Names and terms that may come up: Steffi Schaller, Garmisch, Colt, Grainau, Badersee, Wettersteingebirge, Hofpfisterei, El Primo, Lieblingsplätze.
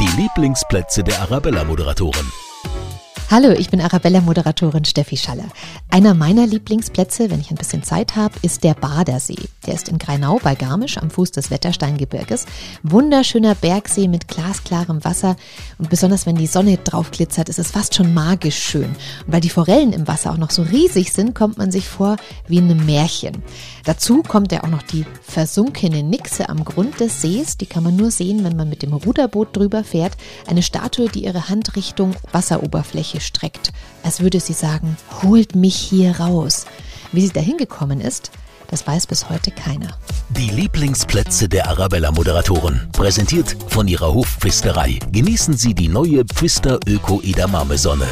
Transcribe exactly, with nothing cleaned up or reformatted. Die Lieblingsplätze der Arabella-Moderatorin. Hallo, ich bin Arabella-Moderatorin Steffi Schaller. Einer meiner Lieblingsplätze, wenn ich ein bisschen Zeit habe, ist der Badersee. Der ist in Grainau bei Garmisch am Fuß des Wettersteingebirges. Wunderschöner Bergsee mit glasklarem Wasser. Und besonders wenn die Sonne drauf glitzert, ist es fast schon magisch schön. Und weil die Forellen im Wasser auch noch so riesig sind, kommt man sich vor wie in einem Märchen. Dazu kommt ja auch noch die versunkene Nixe am Grund des Sees. Die kann man nur sehen, wenn man mit dem Ruderboot drüber fährt. Eine Statue, die ihre Hand Richtung Wasseroberfläche streckt, als würde sie sagen, holt mich hier raus. Wie sie dahin gekommen ist, das weiß bis heute keiner. Die Lieblingsplätze der Arabella-Moderatoren, präsentiert von ihrer Hofpfisterei. Genießen Sie die neue Pfister Öko-Edamame-Sonne.